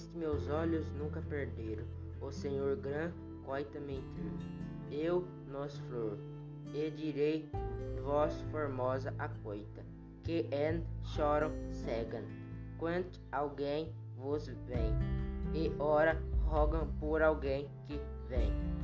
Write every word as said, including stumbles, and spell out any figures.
paz que meus olhos nunca perderam, o Senhor gran coita mentir. Eu, nos flor, e direi vós formosa acoita, que en choram cegam, quando alguém vos vem, e ora rogam por alguém que vem.